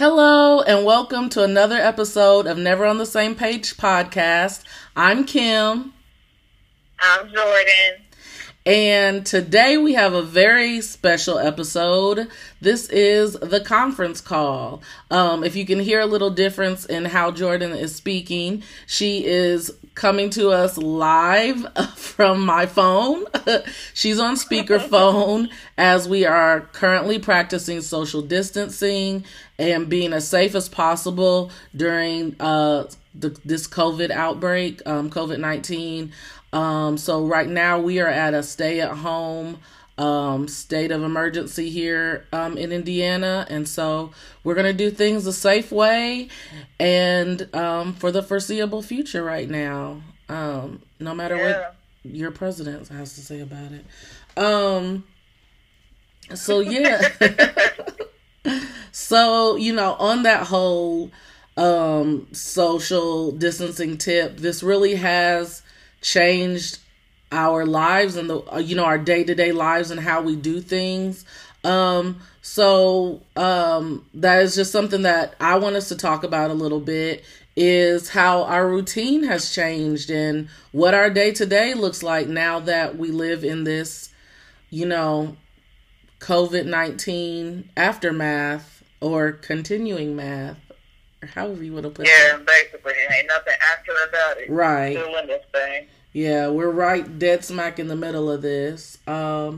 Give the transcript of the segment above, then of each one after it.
Hello and welcome to another episode of Never on the Same Page podcast. I'm Kim. I'm Jordan. And today we have a very special episode. This is the conference call. If you can hear a little difference in how Jordan is speaking, she is coming to us live from my phone. She's on speakerphone as we are currently practicing social distancing and being as safe as possible during this COVID outbreak, COVID-19. So right now we are at a stay at home state of emergency here in Indiana. And so we're going to do things the safe way and for the foreseeable future right now, no matter what your president has to say about it. So, you know, on that whole social distancing tip, this really has changed our lives and our day-to-day lives and how we do things. So that is just something that I want us to talk about a little bit, is how our routine has changed and what our day-to-day looks like now that we live in this, you know, COVID-19 aftermath or continuing math, or however you want to put it. Yeah, basically, ain't nothing after about it. Right. Still in this thing. Yeah, we're right dead smack in the middle of this. So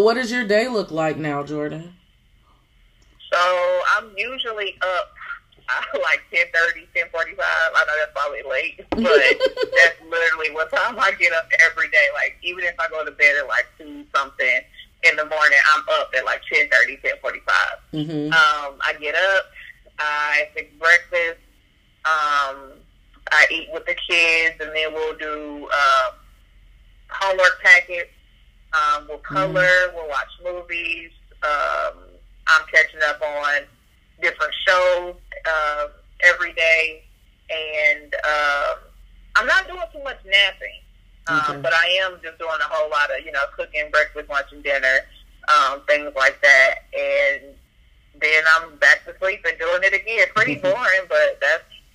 what does your day look like now, Jordan? So I'm usually up like 10:30, 10:45. I know that's probably late, but that's literally what time I get up every day. Like, even if I go to bed at like 2-something in the morning, I'm up at like 10:30, 10:45. Mm-hmm. I get up, I fix breakfast, I eat with the kids, and then we'll do homework packets. We'll color. Mm-hmm. We'll watch movies. I'm catching up on different shows every day, and I'm not doing too much napping, but I am just doing a whole lot of, you know, cooking, breakfast, lunch, and dinner, things like that, and then I'm back to sleep and doing it again. Pretty boring, but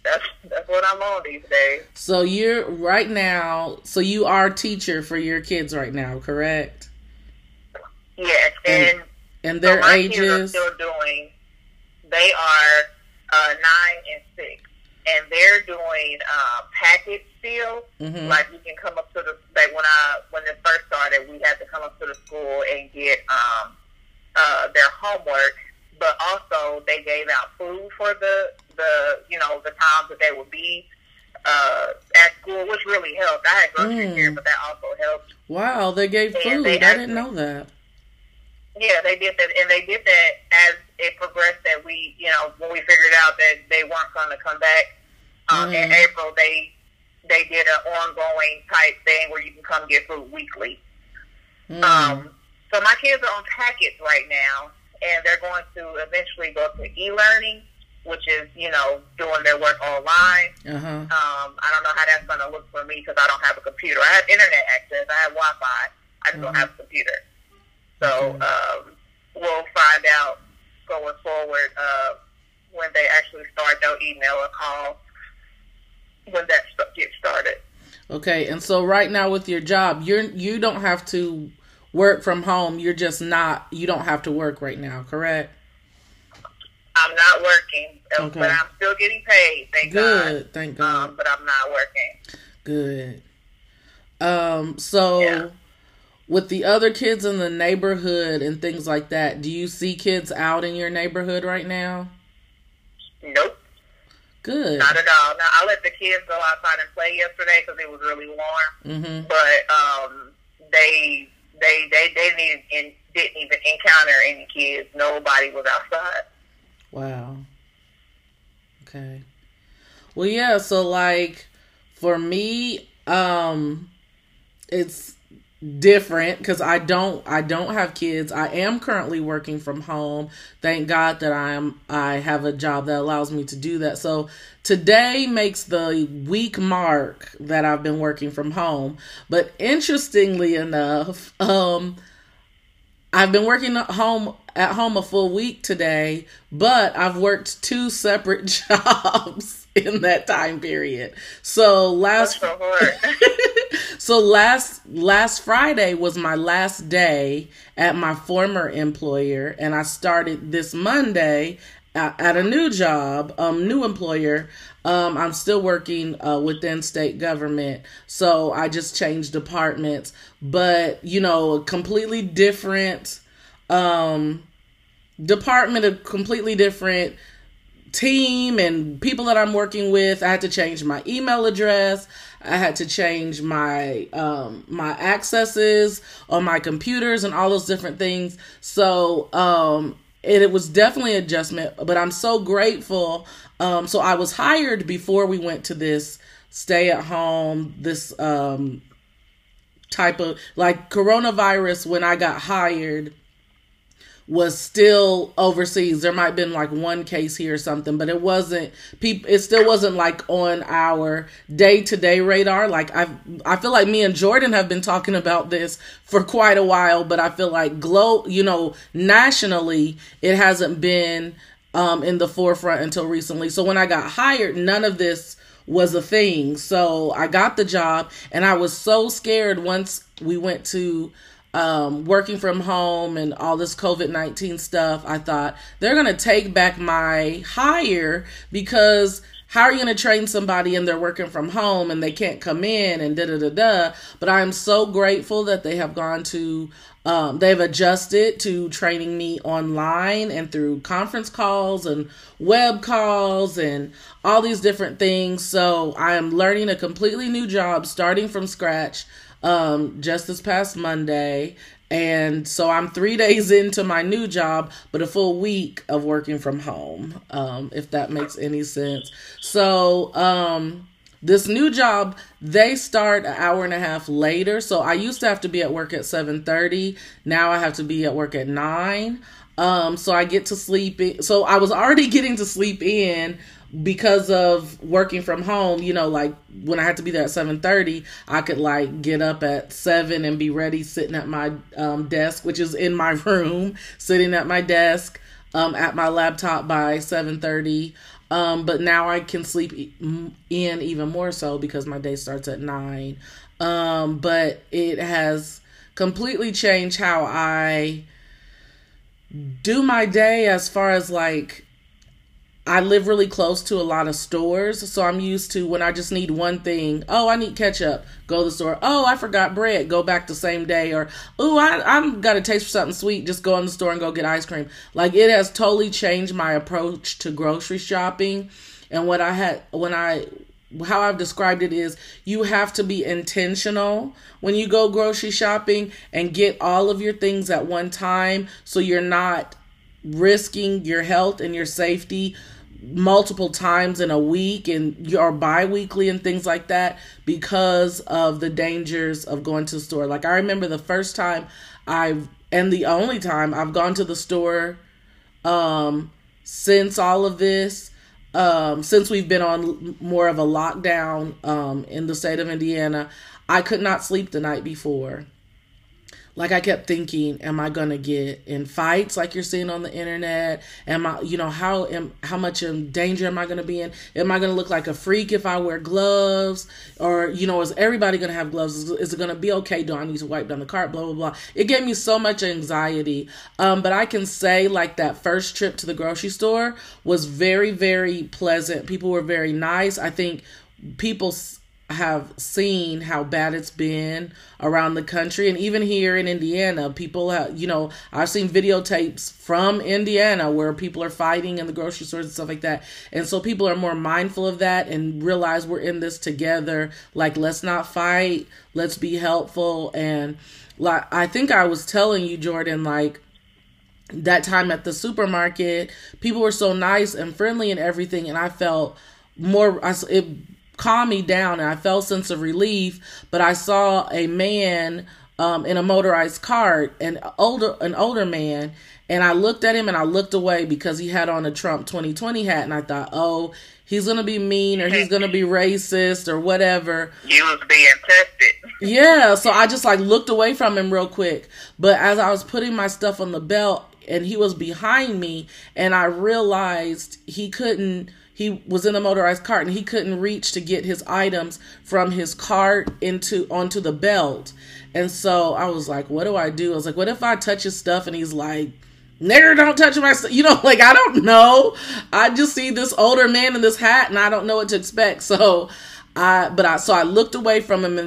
that's what I'm on these days. So you're right now. So you are a teacher for your kids right now, correct? Yes, and their so my ages. Kids are still doing. They are 9 and 6, and they're doing packets still. Mm-hmm. Like, you can come up to the like when it first started, we had to come up to the school and get their homework. But also, they gave out food for the you know, the times that they would be at school, which really helped. I had groceries here, but that also helped. Wow, they gave food. I didn't know that. Yeah, they did that, and they did that as it progressed. That we, you know, when we figured out that they weren't going to come back in April, they did an ongoing type thing where you can come get food weekly. So my kids are on packets right now. And they're going to eventually go to e-learning, which is, you know, doing their work online. Uh-huh. I don't know how that's going to look for me because I don't have a computer. I have internet access. I have Wi-Fi. I just don't have a computer. So we'll find out going forward when they actually start. They'll email or call when that stuff gets started. Okay, and so right now with your job, you don't have to work from home. You're just not, you don't have to work right now, correct? I'm not working, but I'm still getting paid. Thank God. But I'm not working. Good. So with the other kids in the neighborhood and things like that, do you see kids out in your neighborhood right now? Nope. Good. Not at all. Now, I let the kids go outside and play yesterday because it was really warm. Mm-hmm. But They didn't even encounter any kids. Nobody was outside. Wow. Okay. Well, yeah, so like for me, it's different because I don't have kids. I am currently working from home. Thank God that I have a job that allows me to do that. So today makes the week mark that I've been working from home. But interestingly enough, I've been working at home a full week today, but I've worked 2 separate jobs in that time period. So last Friday was my last day at my former employer, and I started this Monday at a new job, new employer. I'm still working within state government, so I just changed departments, but a completely different department, a completely different team and people that I'm working with. I had to change my email address. I had to change my my accesses on my computers and all those different things. So it was definitely an adjustment, but I'm so grateful. So I was hired before we went to this stay at home, this type of like coronavirus. When I got hired, was still overseas. There might have been like one case here or something, but it still wasn't like on our day-to-day radar. Like I feel like me and Jordan have been talking about this for quite a while, but I feel like nationally, it hasn't been in the forefront until recently. So when I got hired, none of this was a thing. So I got the job, and I was so scared once we went to working from home and all this COVID-19 stuff. I thought, they're going to take back my hire, because how are you going to train somebody and they're working from home and they can't come in and da-da-da-da. But I'm so grateful that they have they've adjusted to training me online and through conference calls and web calls and all these different things. So I am learning a completely new job, starting from scratch, just this past Monday. And so I'm 3 days into my new job, but a full week of working from home, if that makes any sense. So this new job, they start an hour and a half later. So I used to have to be at work at 7:30. Now I have to be at work at 9. So I get to sleep in. So I was already getting to sleep in because of working from home. Like when I had to be there at 7:30, I could like get up at 7 and be ready, sitting at my desk, which is in my room, sitting at my desk at my laptop by 7:30. But now I can sleep in even more so because my day starts at 9. But it has completely changed how I do my day, as far as like, I live really close to a lot of stores, so I'm used to when I just need one thing. Oh, I need ketchup. Go to the store. Oh, I forgot bread. Go back the same day. Or, oh, I'm got a taste for something sweet. Just go in the store and go get ice cream. Like, it has totally changed my approach to grocery shopping. And what I had how I've described it is, you have to be intentional when you go grocery shopping and get all of your things at one time, so you're not risking your health and your safety multiple times in a week and your bi-weekly and things like that, because of the dangers of going to the store. Like, I remember the first time and the only time I've gone to the store since all of this, since we've been on more of a lockdown in the state of Indiana. I could not sleep the night before. Like, I kept thinking, am I going to get in fights like you're seeing on the internet? Am I, how much in danger am I going to be in? Am I going to look like a freak if I wear gloves? Or, is everybody going to have gloves? Is it going to be okay? Do I need to wipe down the cart? Blah, blah, blah. It gave me so much anxiety. But I can say, like, that first trip to the grocery store was very, very pleasant. People were very nice. I think people have seen how bad it's been around the country, and even here in Indiana, people have, I've seen videotapes from Indiana where people are fighting in the grocery stores and stuff like that. And so people are more mindful of that and realize we're in this together. Like, let's not fight, let's be helpful. And like, I think I was telling you, Jordan, like, that time at the supermarket, people were so nice and friendly and everything, and I felt it calmed me down and I felt a sense of relief. But I saw a man in a motorized cart, an older man, and I looked at him and I looked away because he had on a Trump 2020 hat, and I thought, oh, he's going to be mean or he's going to be racist or whatever. He was being tested. Yeah, so I just like looked away from him real quick. But as I was putting my stuff on the belt and he was behind me, and I realized he was in a motorized cart and he couldn't reach to get his items from his cart onto the belt. And so I was like, what do I do? I was like, what if I touch his stuff? And he's like, nigger, don't touch my stuff. You know, like, I don't know. I just see this older man in this hat and I don't know what to expect. So I looked away from him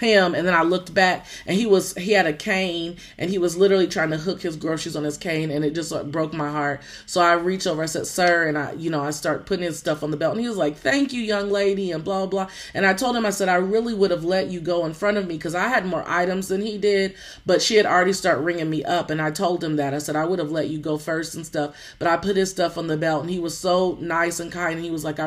and then I looked back, and he had a cane and he was literally trying to hook his groceries on his cane, and it just like broke my heart. So I reached over, I said, sir, and I start putting his stuff on the belt, and he was like, thank you, young lady, and blah, blah. And I told him, I said, I really would have let you go in front of me because I had more items than he did, but she had already started ringing me up, and I told him that. I said, I would have let you go first and stuff, but I put his stuff on the belt, and he was so nice and kind, and he was like,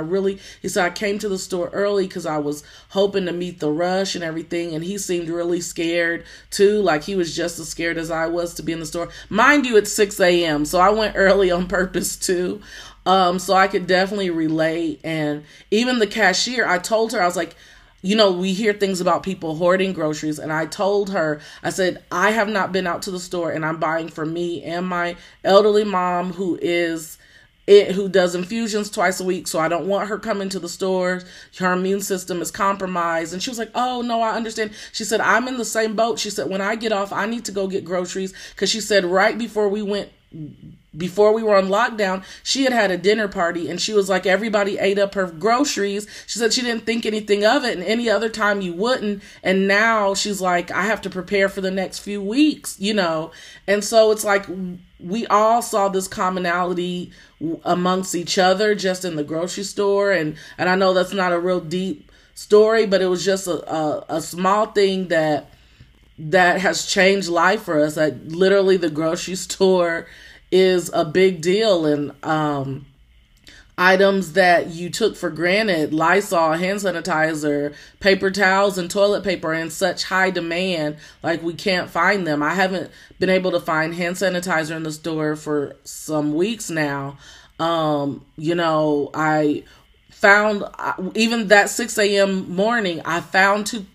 he said, I came to the store early because I was hoping to meet the rush and everything, and he seemed really scared too, like he was just as scared as I was to be in the store. Mind you, it's 6 a.m., so I went early on purpose too, so I could definitely relate. And even the cashier, I told her, I was like, you know, we hear things about people hoarding groceries, and I told her, I said, I have not been out to the store, and I'm buying for me and my elderly mom who does infusions twice a week, so I don't want her coming to the store. Her immune system is compromised. And she was like, oh, no, I understand. She said, I'm in the same boat. She said, when I get off, I need to go get groceries, because she said right before we were on lockdown, she had a dinner party, and she was like, everybody ate up her groceries. She said she didn't think anything of it, and any other time you wouldn't. And now she's like, I have to prepare for the next few weeks, you know. And so it's like, we all saw this commonality amongst each other just in the grocery store. And I know that's not a real deep story, but it was just a small thing that has changed life for us. Like, literally, the grocery store is a big deal. And items that you took for granted, Lysol, hand sanitizer, paper towels, and toilet paper, are in such high demand, like we can't find them. I haven't been able to find hand sanitizer in the store for some weeks now. I found, even that 6 a.m. morning, I found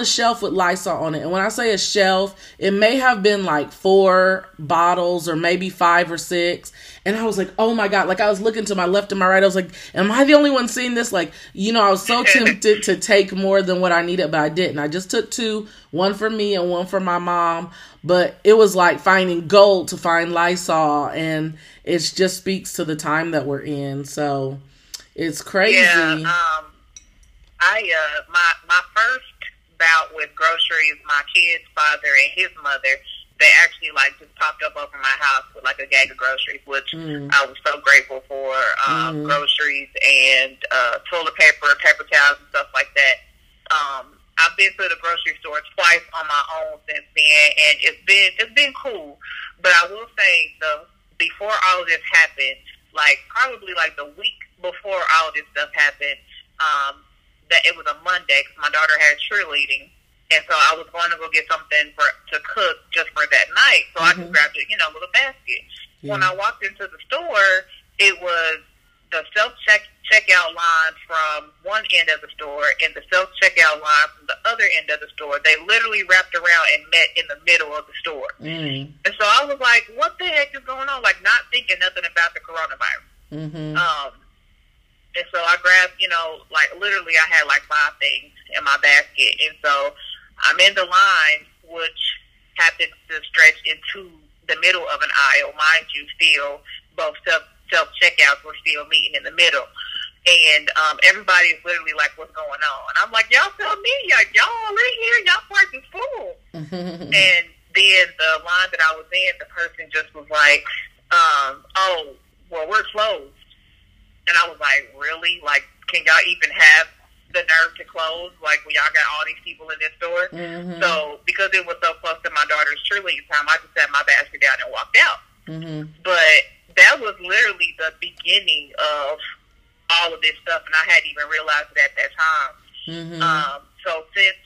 a shelf with Lysol on it. And when I say a shelf, it may have been like 4 bottles or maybe 5 or 6. And I was like, oh my God. Like, I was looking to my left and my right. I was like, am I the only one seeing this? Like, you know, I was so tempted to take more than what I needed, but I didn't. I just took 2, one for me and one for my mom. But it was like finding gold to find Lysol. And it just speaks to the time that we're in. So it's crazy. Yeah, my first bout with groceries, my kid's father and his mother, they actually like just popped up over my house with like a gang of groceries, which I was so grateful for. Groceries and toilet paper, paper towels, and stuff like that. I've been to the grocery store twice on my own since then, and it's been cool. But I will say, before all of this happened, like probably like the week before all of this stuff happened, that it was a Monday because my daughter had cheerleading, and so I was going to go get something to cook just for that night, so I just grabbed a little basket. Yeah. When I walked into the store, it was the self-checkout line from one end of the store and the self-checkout line from the other end of the store. They literally wrapped around and met in the middle of the store. Mm-hmm. And so I was like, what the heck is going on? Like, not thinking nothing about the coronavirus. Mm-hmm. And so I grabbed, like literally I had like 5 things in my basket. And so I'm in the line, which happened to stretch into the middle of an aisle. Mind you, still both self-checkouts were still meeting in the middle. And everybody's literally like, what's going on? And I'm like, y'all tell me, y'all already here, y'all parked is full. And then the line that I was in, the person just was like, oh, well, we're closed. And I was like, really? Like, can y'all even have the nerve to close? Like, when y'all got all these people in this store? Mm-hmm. So, because it was so close to my daughter's cheerleading time, I just set my basket down and walked out. Mm-hmm. But that was literally the beginning of all of this stuff, and I hadn't even realized it at that time. Mm-hmm. So, since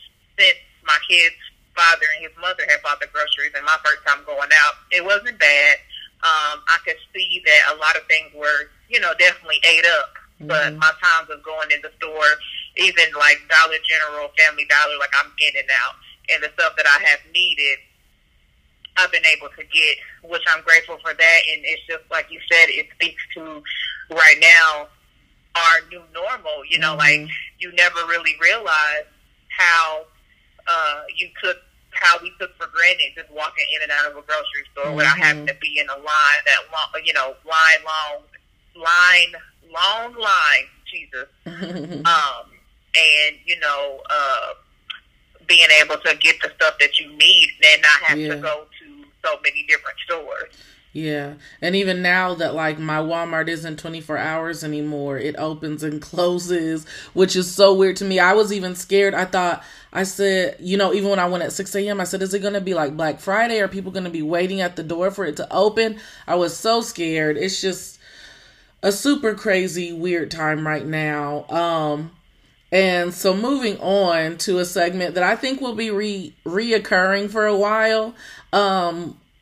my kids father and his mother had bought the groceries, and my first time going out, it wasn't bad. I could see that a lot of things were, you know, definitely ate up. Mm-hmm. But my times of going in the store, even like Dollar General, Family Dollar, like I'm in and out, and the stuff that I have needed, I've been able to get, which I'm grateful for that. And it's just like you said, it speaks to right now our new normal. You know, mm-hmm. like you never really realize how how we took for granted just walking in and out of a grocery store mm-hmm. without having to be in a line that long line. Jesus, and you know, being able to get the stuff that you need and not have to go to so many different stores. Yeah, and even now that like my Walmart isn't 24 hours anymore, it opens and closes, which is so weird to me. I was even scared. I said, you know, even when I went at 6 a.m., I said, is it going to be like Black Friday? Are people going to be waiting at the door for it to open? I was so scared. It's just a super crazy, weird time right now. And so moving on to a segment that I think will be reoccurring for a while,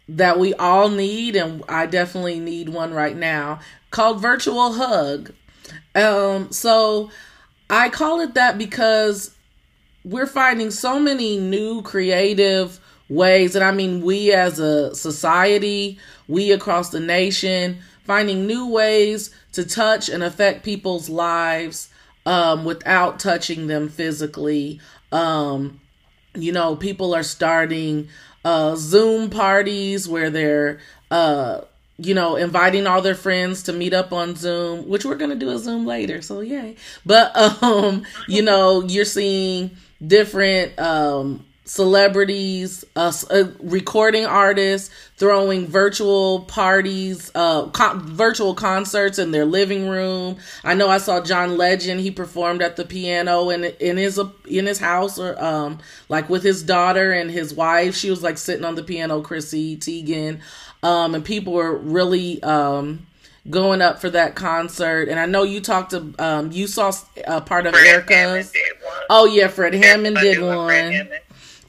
that we all need, and I definitely need one right now, called Virtual Hug. So I call it that because we're finding so many new creative ways, and I mean we as a society, we across the nation, finding new ways to touch and affect people's lives without touching them physically. You know, people are starting Zoom parties where they're, you know, inviting all their friends to meet up on Zoom, which we're going to do a Zoom later. So, yay. But, you know, you're seeing different celebrities, recording artists, throwing virtual parties, virtual concerts in their living room. I know I saw John Legend. He performed at the piano in his house, or like with his daughter and his wife. She was like sitting on the piano, Chrissy Teigen, and people were really going up for that concert. And I know you talked to you saw part of Fred Erica's. Oh yeah, Fred Hammond did one.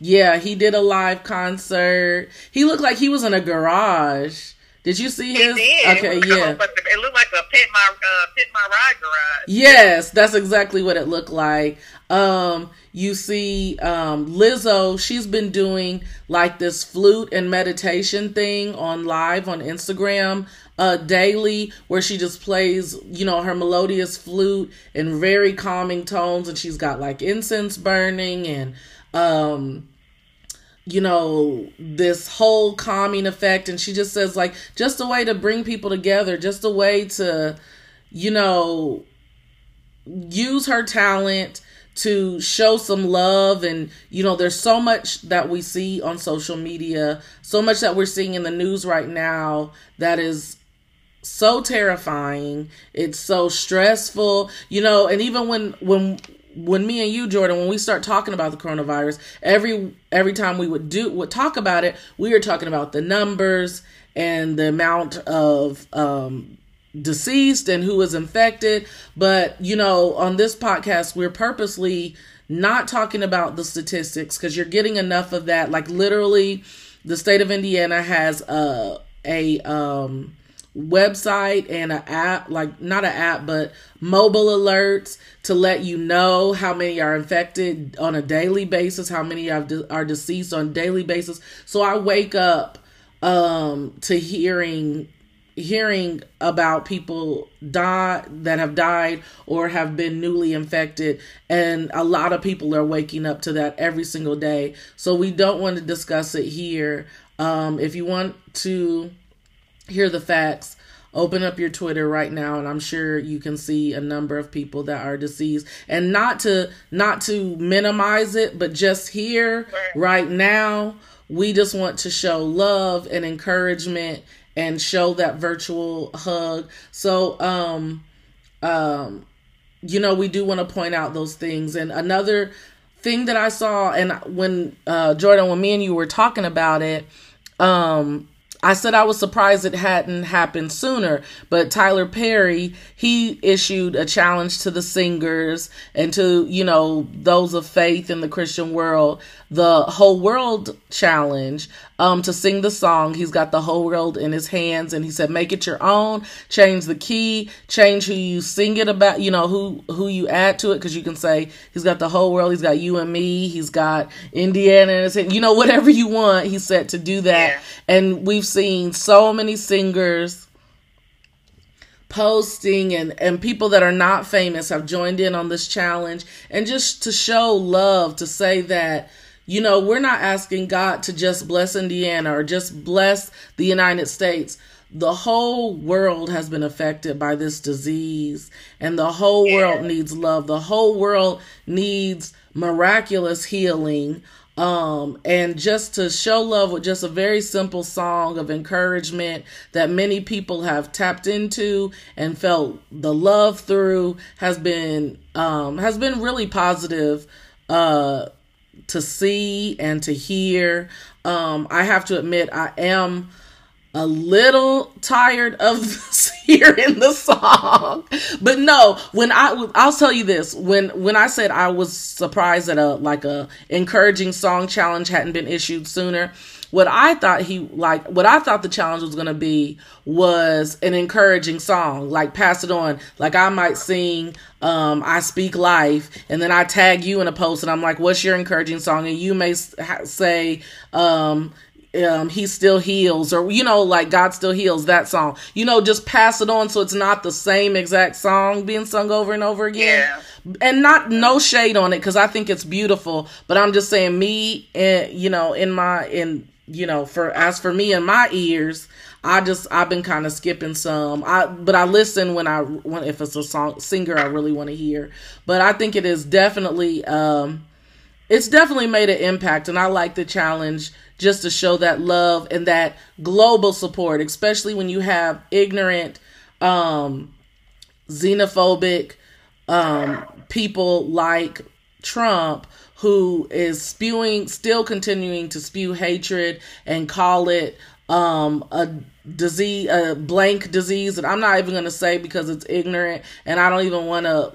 Yeah, he did a live concert. He looked like he was in a garage. Did you see his? It did. Okay, yeah. It looked like a Pit My Ride garage. Yes, that's exactly what it looked like. You see Lizzo, she's been doing like this flute and meditation thing on live on Instagram daily, where she just plays, you know, her melodious flute in very calming tones, and she's got like incense burning and you know, this whole calming effect. And she just says like, just a way to bring people together, just a way to, you know, use her talent to show some love. And, you know, there's so much that we see on social media, so much that we're seeing in the news right now that is so terrifying. It's so stressful, you know. And even when me and you, Jordan, when we start talking about the coronavirus, every time we would talk about it, we were talking about the numbers and the amount of deceased and who was infected. But, you know, on this podcast, we're purposely not talking about the statistics because you're getting enough of that. Like literally, the state of Indiana has a website and an app, like not an app, but mobile alerts to let you know how many are infected on a daily basis, how many are deceased on a daily basis. So I wake up to hearing about people that have died or have been newly infected, and a lot of people are waking up to that every single day. So we don't want to discuss it here. If you want to hear the facts, open up your Twitter right now, and I'm sure you can see a number of people that are deceased. And not to minimize it, but just here right now, we just want to show love and encouragement and show that virtual hug. So, you know, we do want to point out those things. And another thing that I saw, and when Jordan, when me and you were talking about it, I said I was surprised it hadn't happened sooner, but Tyler Perry, he issued a challenge to the singers and to, you know, those of faith in the Christian world, the whole world challenge, to sing the song. He's got the whole world in his hands, and he said, make it your own, change the key, change who you sing it about, you know, who you add to it. 'Cause you can say he's got the whole world. He's got you and me. He's got Indiana in his hand, you know, whatever you want. He said to do that. Yeah. And we've seen so many singers posting, and people that are not famous have joined in on this challenge, and just to show love, to say that, you know, we're not asking God to just bless Indiana or just bless the United States. The whole world has been affected by this disease, and the whole world needs love. The whole world needs miraculous healing. And just to show love with just a very simple song of encouragement that many people have tapped into and felt the love through has been really positive, to see and to hear. I have to admit, I am a little tired of hearing the song, but no, I'll tell you this, when I said I was surprised that a encouraging song challenge hadn't been issued sooner, what I thought the challenge was going to be was an encouraging song, like pass it on. Like I might sing, I Speak Life, and then I tag you in a post and I'm like, what's your encouraging song? And you may say, He Still Heals, or, you know, like God Still Heals, that song, you know, just pass it on. So it's not the same exact song being sung over and over again. Yeah. And no shade on it, 'cause I think it's beautiful, but I'm just saying as for me and my ears, I've been kind of skipping some, but I listen when if it's a singer I really want to hear, but I think it is definitely, it's definitely made an impact, and I like the challenge just to show that love and that global support, especially when you have ignorant, xenophobic people like Trump, who is continuing to spew hatred and call it a blank disease that I'm not even going to say because it's ignorant, and I don't even want to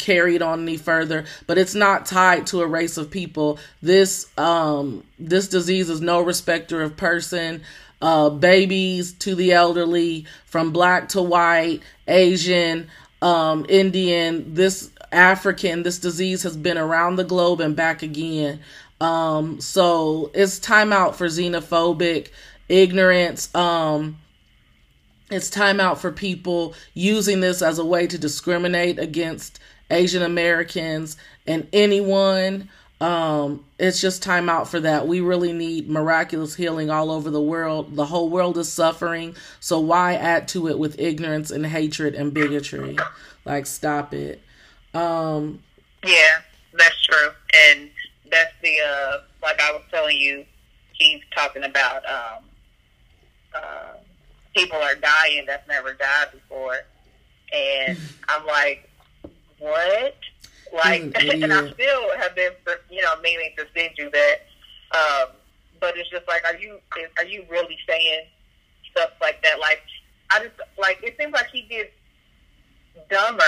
carried on any further, but it's not tied to a race of people. This disease is no respecter of person, babies to the elderly, from black to white, Asian, Indian, this African, this disease has been around the globe and back again. So it's time out for xenophobic ignorance. It's time out for people using this as a way to discriminate against Asian Americans and anyone. It's just time out for that. We really need miraculous healing all over the world. The whole world is suffering. So why add to it with ignorance and hatred and bigotry? Like, stop it. Yeah, that's true. And that's the, like I was telling you, he's talking about, people are dying that's never died before, and I'm like, what? Like, and I still have been, you know, meaning to send you that. But it's just like, are you really saying stuff like that? Like, I just like it seems like he gets dumber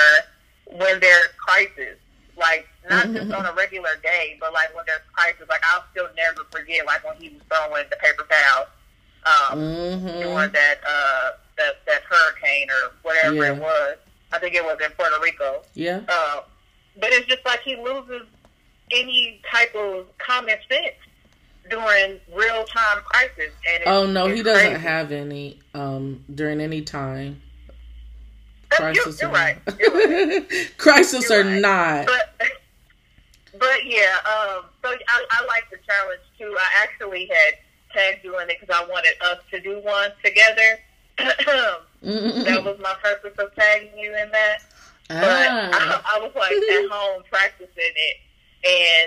when there's crisis. Like, not just on a regular day, but like when there's crisis. Like, I'll still never forget, like when he was throwing the paper towel. During that hurricane or whatever it was. I think it was in Puerto Rico. Yeah. But it's just like he loses any type of common sense during real time crisis. And he doesn't have any during any time. Crisis you're right. Crisis or not. But yeah. So I like the challenge too. I actually had tagged you in it because I wanted us to do one together. That was my purpose of tagging you in that. But I was like at home practicing it,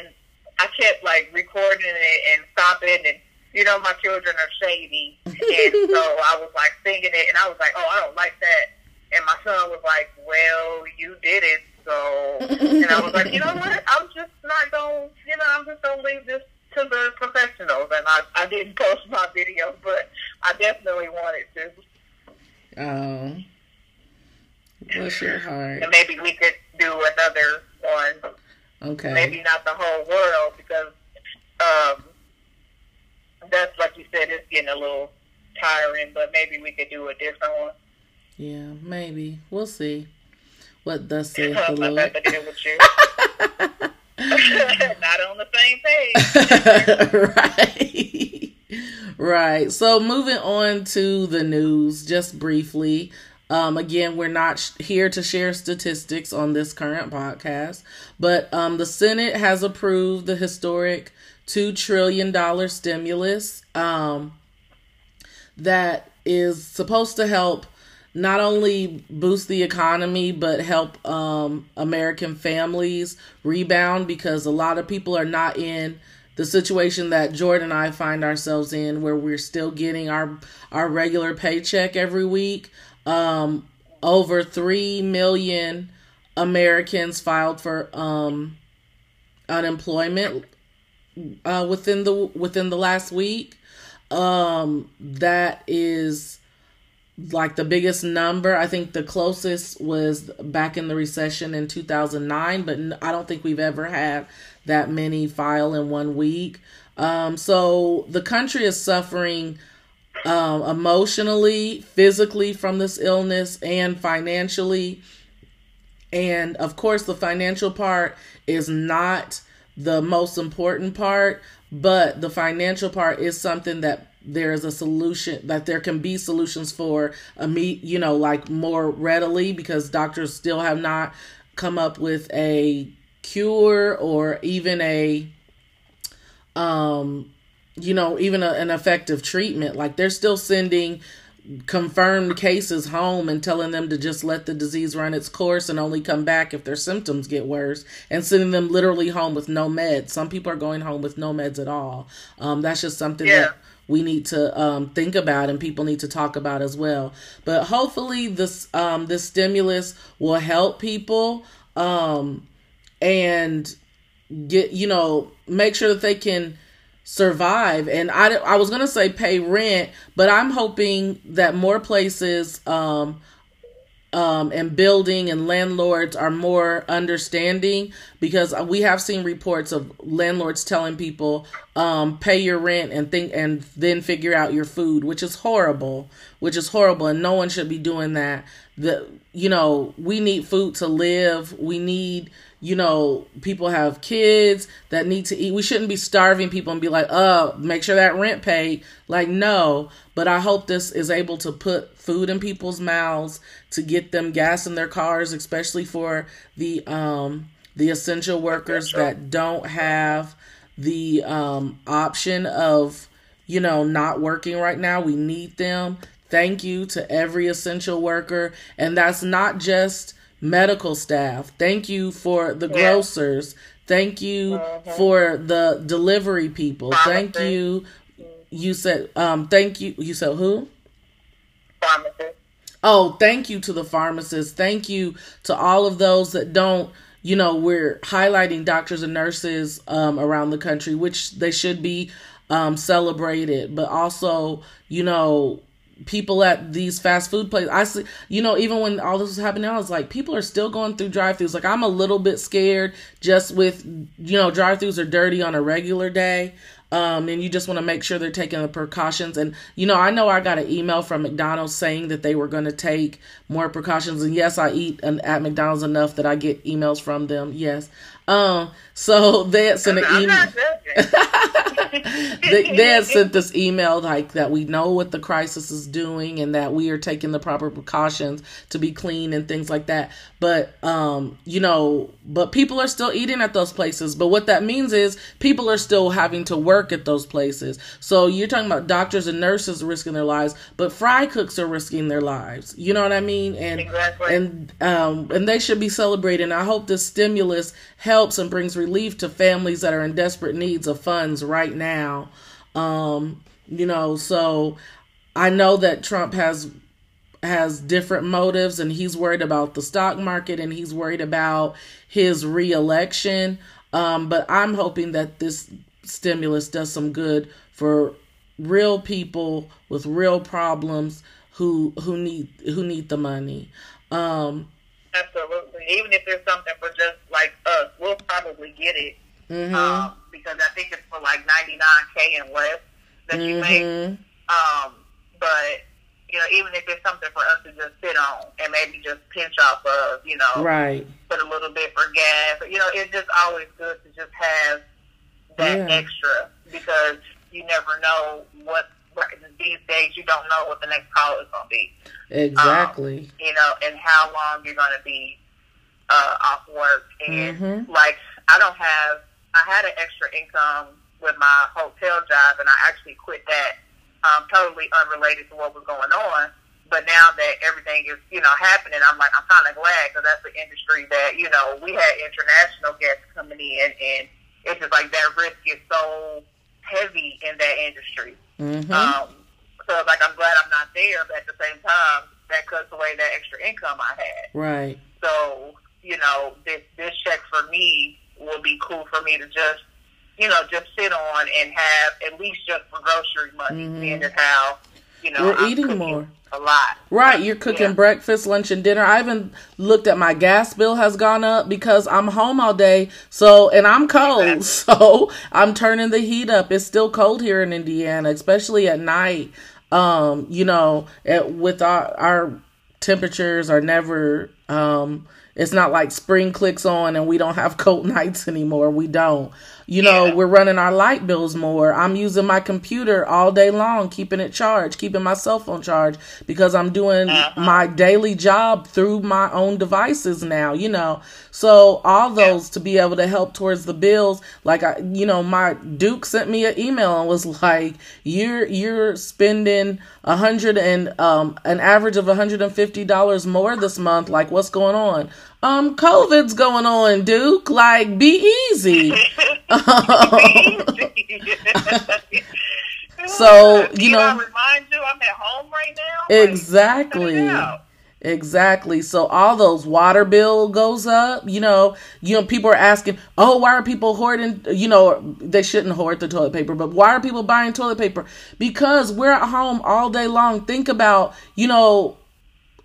and I kept like recording it and stopping, and you know my children are shady, and so I was like singing it, and I was like, oh, I don't like that, and my son was like, well, you did it, so, and I was like, you know what, I'm just gonna leave this to the professionals, and I didn't post my video, but I definitely wanted to. Bless your heart. And maybe we could do another one. Okay. Maybe not the whole world, because that's, like you said, it's getting a little tiring, but maybe we could do a different one. Yeah, maybe. We'll see. What thus saith the Lord. I have to deal with you. Not on the same page. Right. Right. So moving on to the news, just briefly. Again, we're not here to share statistics on this current podcast, but the Senate has approved the historic $2 trillion stimulus that is supposed to help not only boost the economy, but help American families rebound, because a lot of people are not in the situation that Jordan and I find ourselves in, where we're still getting our regular paycheck every week. Over 3 million Americans filed for unemployment within the last week. That is like the biggest number. I think the closest was back in the recession in 2009, but I don't think we've ever had that many file in 1 week. So the country is suffering emotionally, physically from this illness, and financially. And of course, the financial part is not the most important part, but the financial part is something that there is a solution, that there can be solutions for, more readily, because doctors still have not come up with a cure or even an effective treatment. Like, they're still sending confirmed cases home and telling them to just let the disease run its course and only come back if their symptoms get worse, and sending them literally home with no meds. Some people are going home with no meds at all. That's just something that we need to think about, and people need to talk about as well. But hopefully this stimulus will help people and get, make sure that they can survive. And I was going to say pay rent, but I'm hoping that more places and building and landlords are more understanding, because we have seen reports of landlords telling people pay your rent and then figure out your food, which is horrible, and no one should be doing that. We need food to live. We need, people have kids that need to eat. We shouldn't be starving people and be like, make sure that rent paid. Like, no. But I hope this is able to put food in people's mouths, to get them gas in their cars, especially for the essential workers that don't have the option of, not working right now. We need them. Thank you to every essential worker. And that's not just medical staff. Thank you for the grocers. Thank you for the delivery people. Pharmacy. Thank you. You said, thank you. You said who? Pharmacists. Oh, thank you to the pharmacists. Thank you to all of those that don't. We're highlighting doctors and nurses around the country, which they should be celebrated. But also, people at these fast food places, I see, even when all this was happening, I was like, people are still going through drive-thrus. Like, I'm a little bit scared just with, drive-thrus are dirty on a regular day. And you just want to make sure they're taking the precautions. And, I know I got an email from McDonald's saying that they were going to take more precautions. And yes, I eat at McDonald's enough that I get emails from them. Yes. So they had sent an email. They had sent this email like that we know what the crisis is doing and that we are taking the proper precautions to be clean and things like that. But, but people are still eating at those places. But what that means is people are still having to work at those places. So you're talking about doctors and nurses risking their lives, but fry cooks are risking their lives. You know what I mean? And, exactly. And they should be celebrating. I hope this stimulus helps and brings relief to families that are in desperate needs of funds right now. So I know that Trump has different motives, and he's worried about the stock market, and he's worried about his reelection. But I'm hoping that this stimulus does some good for real people with real problems who need the money. Absolutely. Even if there's something for just like us, we'll probably get it. Mm-hmm. Because I think it's for like $99K and less that you make. But you know, even if it's something for us to just sit on and maybe just pinch off of, you know, right? Put a little bit for gas. You know, it's just always good to just have that extra, because you never know what these days. You don't know what the next call is going to be. Exactly. You know, and how long you're going to be off work. And like, I had an extra income with my hotel job, and I actually quit that, totally unrelated to what was going on. But now that everything is, you know, happening, I'm kind of glad, because that's the industry that, you know, we had international guests coming in, and it's just like that risk is so heavy in that industry. So it's like, I'm glad I'm not there, but at the same time, that cuts away that extra income I had. Right. So, you know, this check for me will be cool for me to just, you know, just sit on and have at least just for grocery money, seeing as how, you know, we're eating more. A lot. Right. You're cooking breakfast, lunch, and dinner. I even looked at my gas bill has gone up because I'm home all day. So, and I'm cold. Exactly. So I'm turning the heat up. It's still cold here in Indiana, especially at night. You know, with our temperatures are never, it's not like spring clicks on and we don't have cold nights anymore. We don't. You know, we're running our light bills more. I'm using my computer all day long, keeping it charged, keeping my cell phone charged, because I'm doing my daily job through my own devices now, you know. So all those to be able to help towards the bills. Like, you know, my Duke sent me an email and was like, you're spending an average of $150 more this month. Like, what's going on? COVID's going on, Duke. Like, be easy. So, you know, I remind you, I'm at home right now. Exactly. So all those water bill goes up, you know, people are asking, oh, why are people hoarding, you know, they shouldn't hoard the toilet paper, but why are people buying toilet paper? Because we're at home all day long. Think about, you know,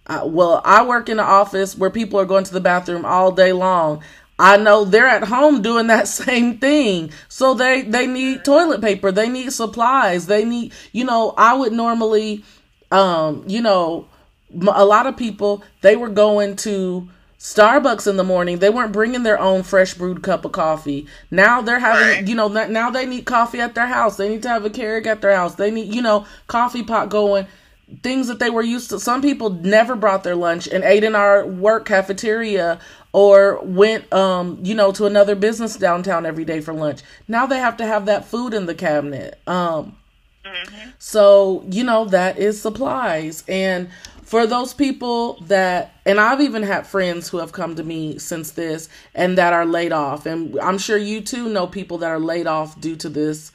well, I work in an office where people are going to the bathroom all day long. I know they're at home doing that same thing. So they need toilet paper. They need supplies. They need, you know, I would normally, you know, a lot of people, they were going to Starbucks in the morning. They weren't bringing their own fresh brewed cup of coffee. Now they're having, you know, now they need coffee at their house. They need to have a Keurig at their house. They need, you know, coffee pot going. Things that they were used to. Some people never brought their lunch and ate in our work cafeteria or went, you know, to another business downtown every day for lunch. Now they have to have that food in the cabinet. So, you know, that is supplies. And for those people that, and I've even had friends who have come to me since this and that are laid off. And I'm sure you too know people that are laid off due to this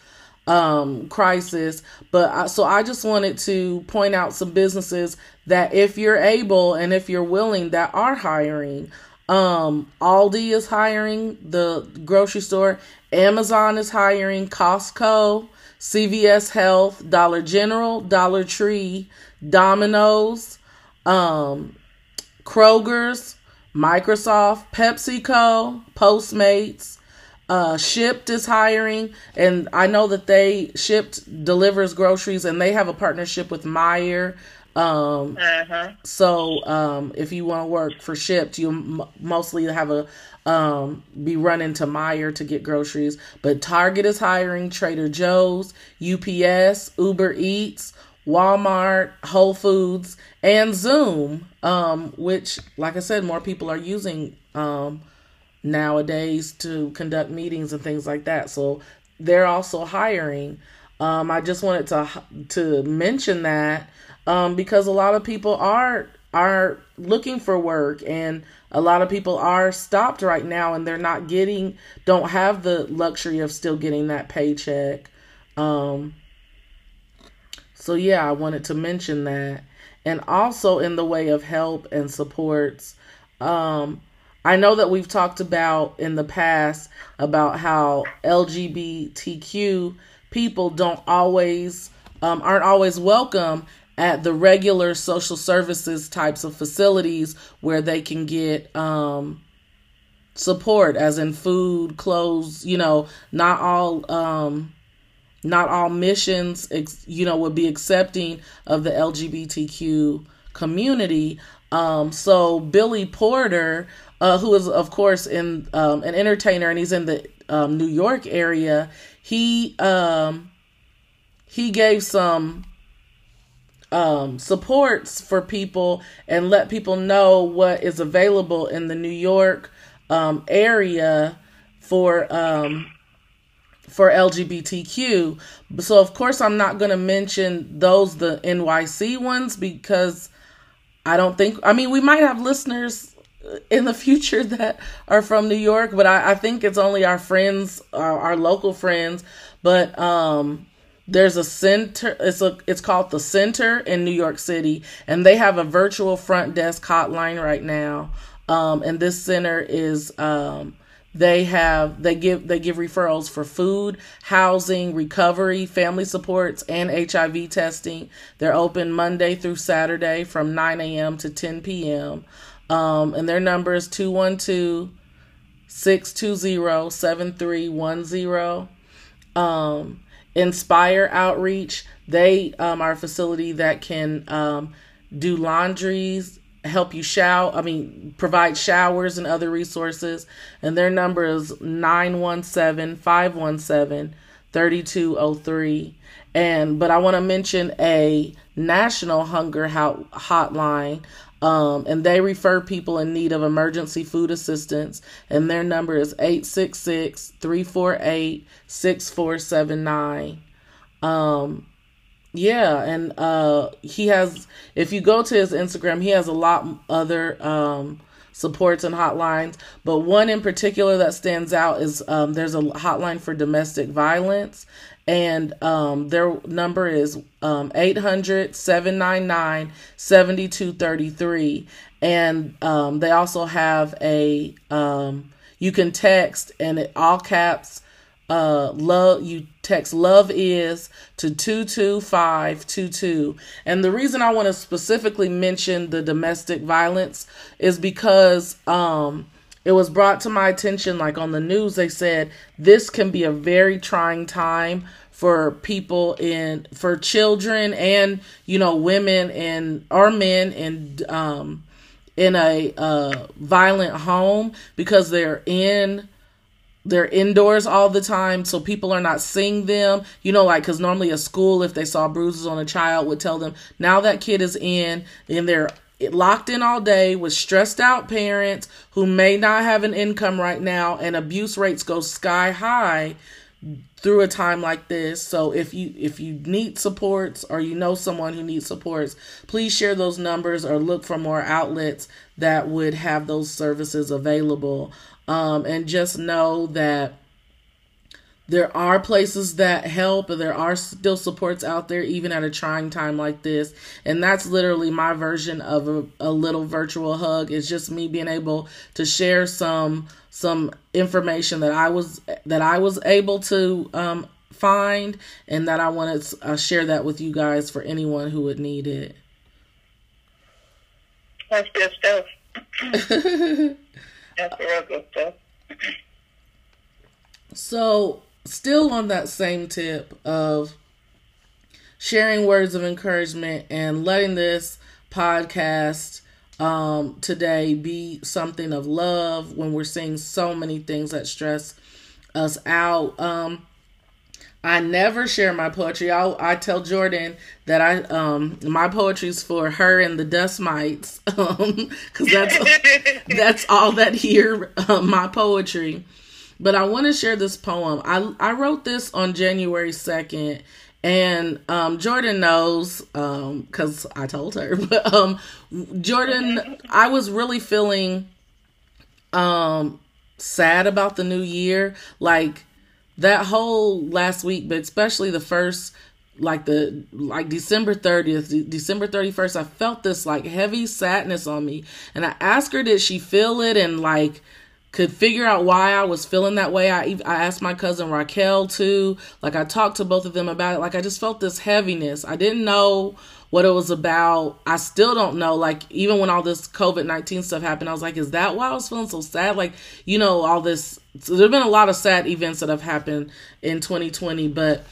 crisis. But so I just wanted to point out some businesses that if you're able and if you're willing that are hiring. Aldi is hiring, the grocery store. Amazon is hiring, Costco, CVS Health, Dollar General, Dollar Tree, Domino's, Kroger's, Microsoft, PepsiCo, Postmates. Shipt is hiring, and I know that Shipt delivers groceries, and they have a partnership with Meijer. So if you want to work for Shipt, you mostly have a be running to Meijer to get groceries. But Target is hiring, Trader Joe's, UPS, Uber Eats, Walmart, Whole Foods, and Zoom, which, like I said, more people are using nowadays to conduct meetings and things like that. So they're also hiring. I just wanted to mention that because a lot of people are looking for work, and a lot of people are stopped right now, and they're not don't have the luxury of still getting that paycheck. So yeah, I wanted to mention that. And also in the way of help and supports, I know that we've talked about in the past about how LGBTQ people don't always aren't always welcome at the regular social services types of facilities where they can get support, as in food, clothes. You know, not all missions, you know, would be accepting of the LGBTQ community. So Billy Porter, who is, of course, in an entertainer, and he's in the New York area, he gave some supports for people and let people know what is available in the New York area for LGBTQ. So of course I'm not going to mention the NYC ones, because I mean, we might have listeners in the future that are from New York, but I think it's only our friends, our local friends. But there's a center, it's called the Center in New York City, and they have a virtual front desk hotline right now. And this center is, They give referrals for food, housing, recovery, family supports, and HIV testing. They're open Monday through Saturday from 9 a.m. to 10 p.m. And their number is 212-620-7310. Inspire Outreach. They are a facility that can do laundries, provide showers and other resources. And their number is 917-517-3203. But I want to mention a national hunger hotline, and they refer people in need of emergency food assistance. And their number is 866-348-6479. Yeah, and he has, if you go to his Instagram, he has a lot other supports and hotlines, but one in particular that stands out is there's a hotline for domestic violence, and their number is 800-799-7233, and they also have a, you can text, and it all caps, you text "love is" to 22522. And the reason I want to specifically mention the domestic violence is because it was brought to my attention, like on the news, they said this can be a very trying time for people for children and, you know, women and or men and in a violent home, because they're indoors all the time, so people are not seeing them, you know, like, because normally a school, if they saw bruises on a child, would tell them, now that kid is in, and they're locked in all day with stressed out parents who may not have an income right now, and abuse rates go sky high through a time like this. So if you need supports, or you know someone who needs supports, please share those numbers or look for more outlets that would have those services available. And just know that there are places that help, and there are still supports out there, even at a trying time like this. And that's literally my version of a little virtual hug. It's just me being able to share some information that I was able to find, and that I want to share that with you guys for anyone who would need it. That's good stuff. That's real good stuff. So, still on that same tip of sharing words of encouragement and letting this podcast today be something of love when we're seeing so many things that stress us out. I never share my poetry. I tell Jordan that my poetry's for her and the dust mites, because that's all that hear my poetry. But I want to share this poem. I wrote this on January 2nd, and Jordan knows because I told her. But Jordan, I was really feeling sad about the new year, like. That whole last week, but especially the first, like December 30th, December 31st, I felt this like heavy sadness on me. And I asked her, did she feel it? And like, could figure out why I was feeling that way. I asked my cousin Raquel too. Like, I talked to both of them about it. Like, I just felt this heaviness. I didn't know what it was about. I still don't know. Like, even when all this COVID-19 stuff happened, I was like, is that why I was feeling so sad? Like, you know, all this. So there have been a lot of sad events that have happened in 2020, but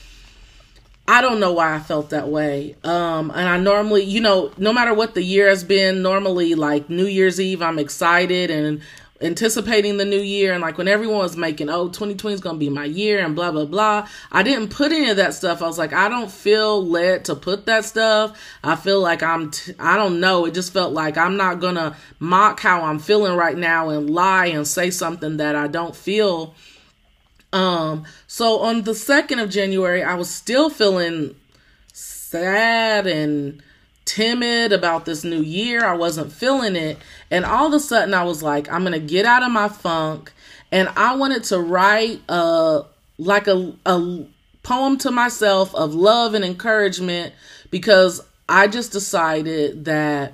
I don't know why I felt that way. And I normally, you know, no matter what the year has been, normally, like, New Year's Eve, I'm excited and anticipating the new year, and like when everyone was making, oh, 2020 is gonna be my year and blah blah blah, I didn't put any of that stuff. I was like, I don't feel led to put that stuff. I feel like I don't know, it just felt like I'm not gonna mock how I'm feeling right now and lie and say something that I don't feel. So on the 2nd of January, I was still feeling sad and timid about this new year. I wasn't feeling it. And all of a sudden I was like, I'm going to get out of my funk. And I wanted to write a poem to myself of love and encouragement, because I just decided that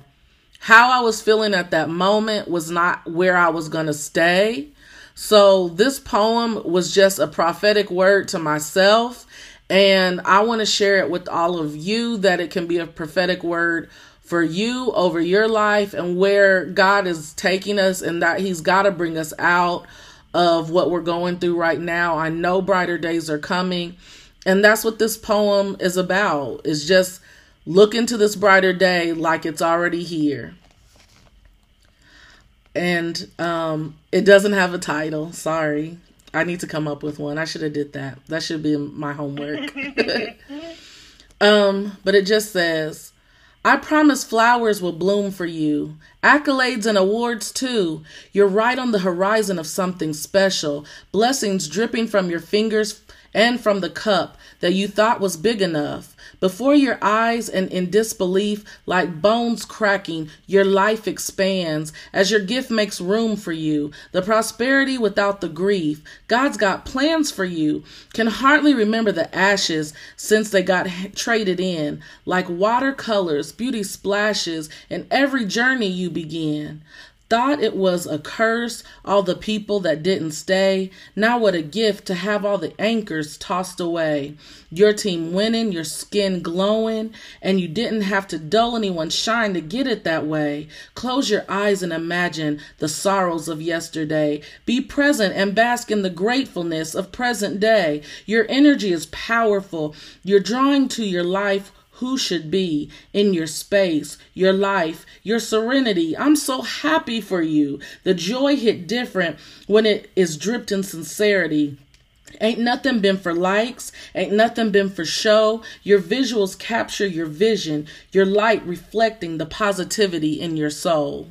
how I was feeling at that moment was not where I was going to stay. So this poem was just a prophetic word to myself. And I want to share it with all of you, that it can be a prophetic word for you over your life and where God is taking us, and that he's got to bring us out of what we're going through right now. I know brighter days are coming, and that's what this poem is about. It's just look into this brighter day like it's already here. And it doesn't have a title. Sorry. I need to come up with one. I should have did that. That should be my homework. But it just says, I promise flowers will bloom for you. Accolades and awards too. You're right on the horizon of something special. Blessings dripping from your fingers and from the cup that you thought was big enough. Before your eyes and in disbelief, like bones cracking, your life expands as your gift makes room for you. The prosperity without the grief. God's got plans for you. Can hardly remember the ashes since they got traded in. Like watercolors, beauty splashes, in every journey you begin. Thought it was a curse, all the people that didn't stay. Now what a gift to have all the anchors tossed away. Your team winning, your skin glowing, and you didn't have to dull anyone's shine to get it that way. Close your eyes and imagine the sorrows of yesterday. Be present and bask in the gratefulness of present day. Your energy is powerful. You're drawing to your life who should be in your space, your life, your serenity. I'm so happy for you. The joy hit different when it is dripped in sincerity. Ain't nothing been for likes, ain't nothing been for show. Your visuals capture your vision, your light reflecting the positivity in your soul.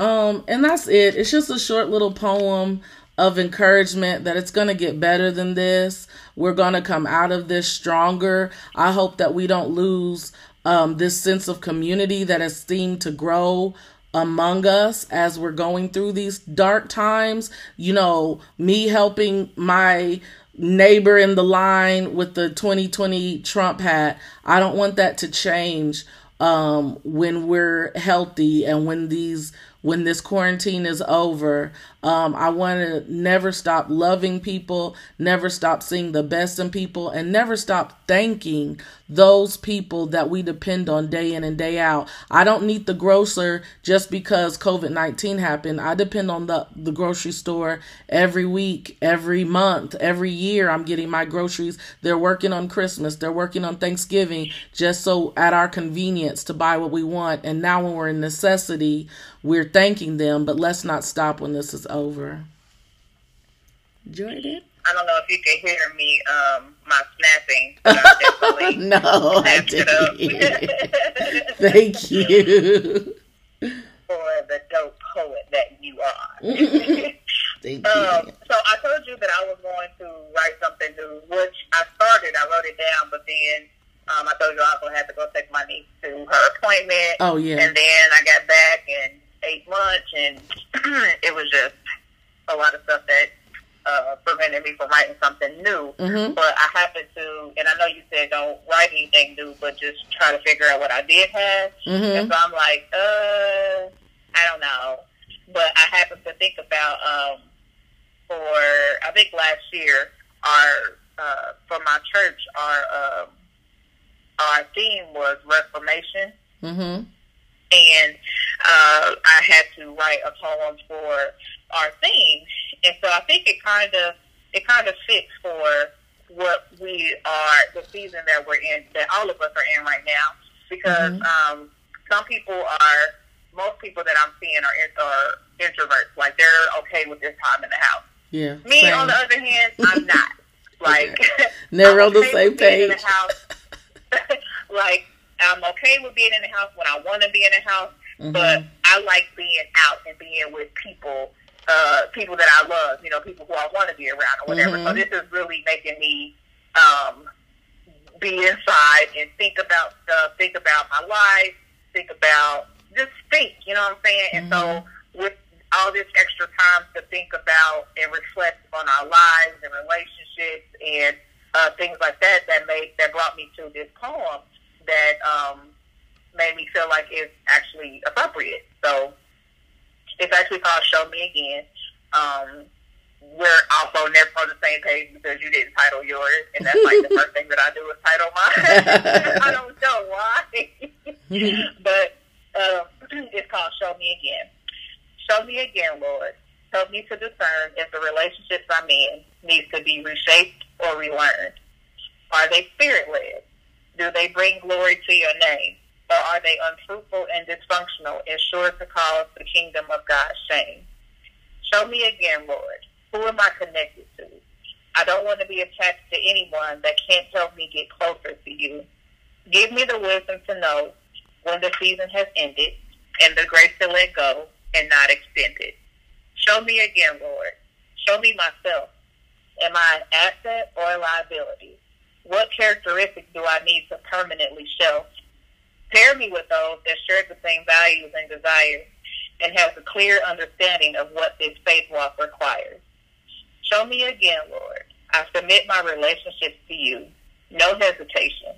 And that's it. It's just a short little poem of encouragement that it's going to get better than this. We're going to come out of this stronger. I hope that we don't lose this sense of community that has seemed to grow among us as we're going through these dark times. You know, me helping my neighbor in the line with the 2020 Trump hat. I don't want that to change when we're healthy and when this quarantine is over. I want to never stop loving people, never stop seeing the best in people, and never stop thanking those people that we depend on day in and day out. I don't need the grocer just because COVID-19 happened. I depend on the grocery store every week, every month, every year. I'm getting my groceries. They're working on Christmas. They're working on Thanksgiving, just so at our convenience to buy what we want. And now when we're in necessity, we're thanking them, but let's not stop when this is over. Jordan? I don't know if you can hear me, my snapping. I no, I didn't hear it. Thank you. For the dope poet that you are. Thank you. So I told you that I was going to write something new, which I wrote it down, but then I told you I was going to have to go take my niece to her appointment. Oh, yeah. And then I got back and ate lunch, and it was just a lot of stuff that prevented me from writing something new. Mm-hmm. But I happened to, and I know you said don't write anything new, but just try to figure out what I did have. Mm-hmm. And so I'm like, I don't know. But I happened to think about I think last year, for my church, our theme was Reformation. Mm-hmm. And I had to write a poem for our theme, and so I think it kind of fits for what we are, the season that we're in, that all of us are in right now. Because mm-hmm. Most people that I'm seeing are introverts. Like, they're okay with this time in the house. Yeah. Me, same. On the other hand, I'm not. Like, never on the same page. Like, I'm okay with being in the house when I want to be in the house, mm-hmm. but I like being out and being with people that I love, you know, people who I want to be around or whatever. Mm-hmm. So this is really making me be inside and think about stuff, think about my life, think, you know what I'm saying? Mm-hmm. And so with all this extra time to think about and reflect on our lives and relationships and things like that, that brought me to this poem that made me feel like it's actually appropriate. So it's actually called Show Me Again. We're also never on the same page because you didn't title yours, and that's like the first thing that I do is title mine. I don't know why. But it's called Show Me Again. Show me again, Lord. Help me to discern if the relationships I'm in needs to be reshaped or relearned. Are they spirit-led? Do they bring glory to your name? Or are they unfruitful and dysfunctional and sure to cause the kingdom of God shame? Show me again, Lord. Who am I connected to? I don't want to be attached to anyone that can't help me get closer to you. Give me the wisdom to know when the season has ended and the grace to let go and not extend it. Show me again, Lord. Show me myself. Am I an asset or a liability? What characteristics do I need to permanently shelf? Pair me with those that share the same values and desires and have a clear understanding of what this faith walk requires. Show me again, Lord. I submit my relationships to you. No hesitation.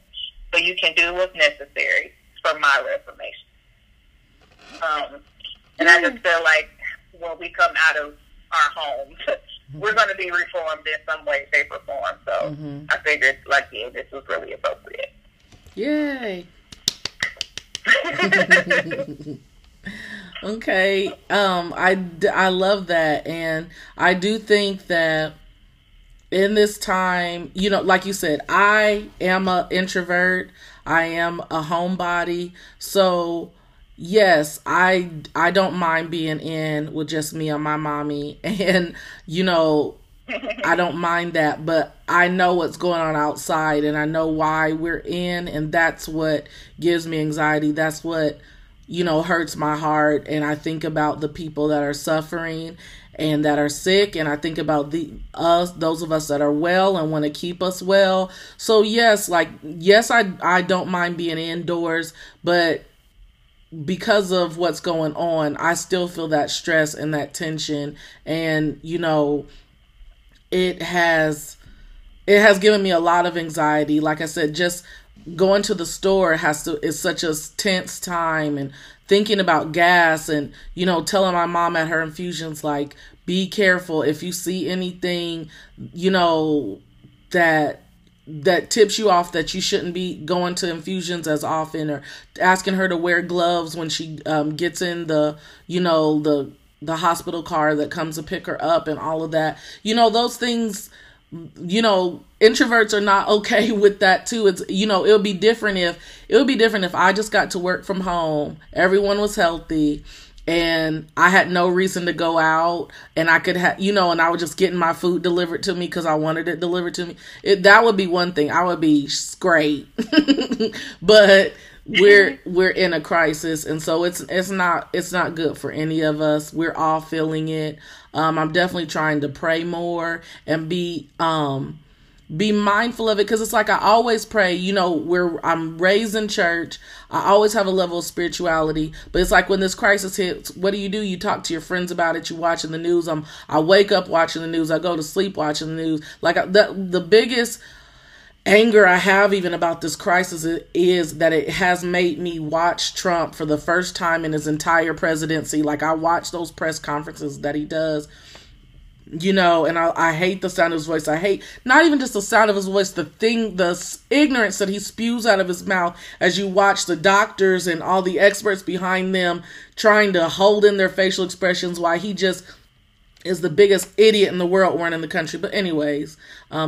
So you can do what's necessary for my reformation. And I just feel like when we come out of our homes, we're going to be reformed in some way, shape, or form. So mm-hmm. I figured, like, yeah, this was really appropriate. Yay. Okay. I love that. And I do think that in this time, you know, like you said, I am an introvert. I am a homebody. So yes, I don't mind being in with just me and my mommy, and you know, I don't mind that, but I know what's going on outside and I know why we're in, and that's what gives me anxiety. That's what, you know, hurts my heart. And I think about the people that are suffering and that are sick, and I think about those of us that are well and want to keep us well. So yes, I don't mind being indoors, but because of what's going on, I still feel that stress and that tension. And, you know, it has given me a lot of anxiety. Like I said, just going to the store is such a tense time, and thinking about gas, and, you know, telling my mom at her infusions, like, be careful if you see anything, you know, that tips you off that you shouldn't be going to infusions as often, or asking her to wear gloves when she gets in the, you know, the hospital car that comes to pick her up and all of that. You know, those things, you know, introverts are not okay with that too. It's, you know, it would be different if I just got to work from home, everyone was healthy, and I had no reason to go out, and I could have, you know, and I was just getting my food delivered to me because I wanted it delivered to me. That would be one thing. I would be great. But we're in a crisis, and so it's not good for any of us. We're all feeling it. I'm definitely trying to pray more and be mindful of it, because it's like I always pray, you know, I'm raised in church. I always have a level of spirituality, but it's like when this crisis hits, what do? You talk to your friends about it. You watching the news. I wake up watching the news. I go to sleep watching the news. Like the biggest anger I have even about this crisis is that it has made me watch Trump for the first time in his entire presidency. Like I watch those press conferences that he does. You know, and I hate the sound of his voice. I hate not even just the sound of his voice, the ignorance that he spews out of his mouth as you watch the doctors and all the experts behind them trying to hold in their facial expressions while he just is the biggest idiot in the world running the country. But anyways,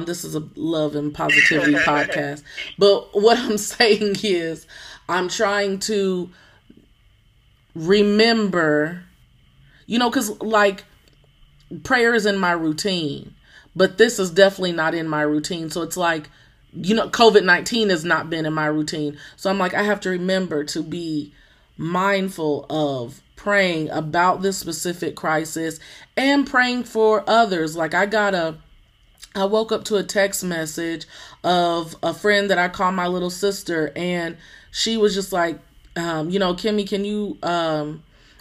this is a love and positivity podcast. But what I'm saying is I'm trying to remember, you know, because like, prayer is in my routine, but this is definitely not in my routine. So it's like, you know, COVID-19 has not been in my routine. So I'm like, I have to remember to be mindful of praying about this specific crisis and praying for others. Like I woke up to a text message of a friend that I call my little sister, and she was just like, you know, Kimmy, can you,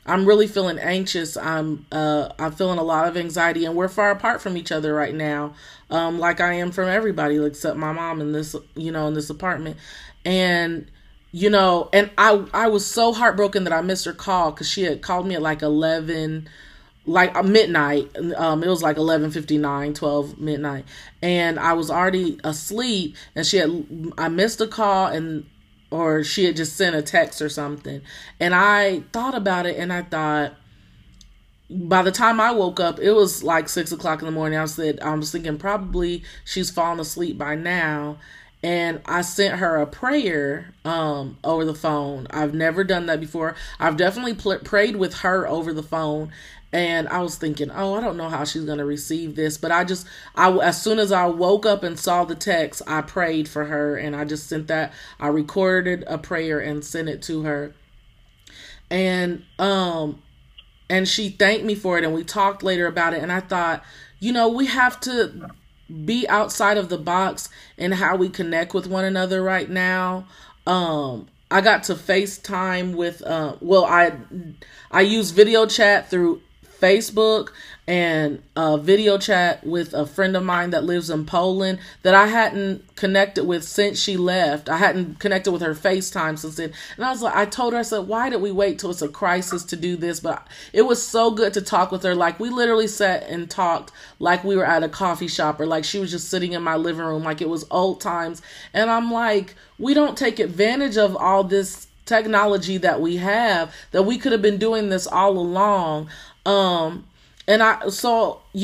I'm really feeling anxious. I'm feeling a lot of anxiety, and we're far apart from each other right now. Like I am from everybody except my mom in this, you know, in this apartment. And, you know, and I was so heartbroken that I missed her call, because she had called me at like 11, like midnight. It was like 11:59, 12 midnight. And I was already asleep, and I missed a call, or she had just sent a text or something. And I thought about it, and I thought, by the time I woke up, it was like 6 o'clock in the morning. I was thinking probably she's fallen asleep by now. And I sent her a prayer over the phone. I've never done that before. I've definitely prayed with her over the phone. And I was thinking, oh, I don't know how she's going to receive this. But as soon as I woke up and saw the text, I prayed for her. And I just sent that. I recorded a prayer and sent it to her. And she thanked me for it. And we talked later about it. And I thought, you know, we have to be outside of the box in how we connect with one another right now. I got to FaceTime with, I use video chat through Facebook and video chat with a friend of mine that lives in Poland that I hadn't connected with since she left. I hadn't connected with her FaceTime since then. And I was like, I told her, I said, why did we wait till it's a crisis to do this? But it was so good to talk with her. Like we literally sat and talked like we were at a coffee shop, or like she was just sitting in my living room. Like it was old times. And I'm like, we don't take advantage of all this technology that we have, that we could have been doing this all along. You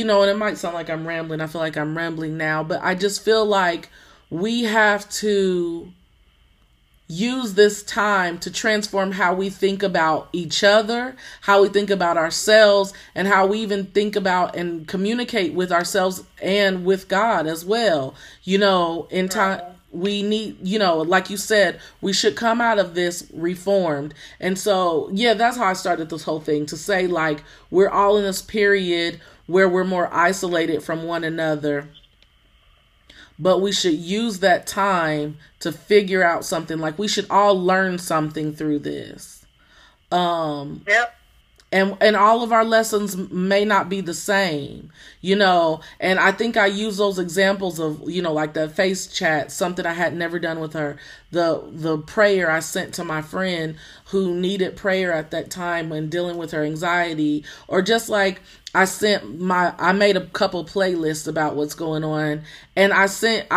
know, and it might sound like I'm rambling. I feel like I'm rambling now, but I just feel like we have to use this time to transform how we think about each other, how we think about ourselves, and how we even think about and communicate with ourselves and with God as well. You know, in time, we need, you know, like you said, we should come out of this reformed. And so, yeah, that's how I started this whole thing, to say like, we're all in this period where we're more isolated from one another, but we should use that time to figure out something. Like we should all learn something through this. Yep. And all of our lessons may not be the same, you know, and I think I use those examples of, you know, like the face chat, something I had never done with her, the prayer I sent to my friend who needed prayer at that time when dealing with her anxiety, or just like I made a couple playlists about what's going on, and I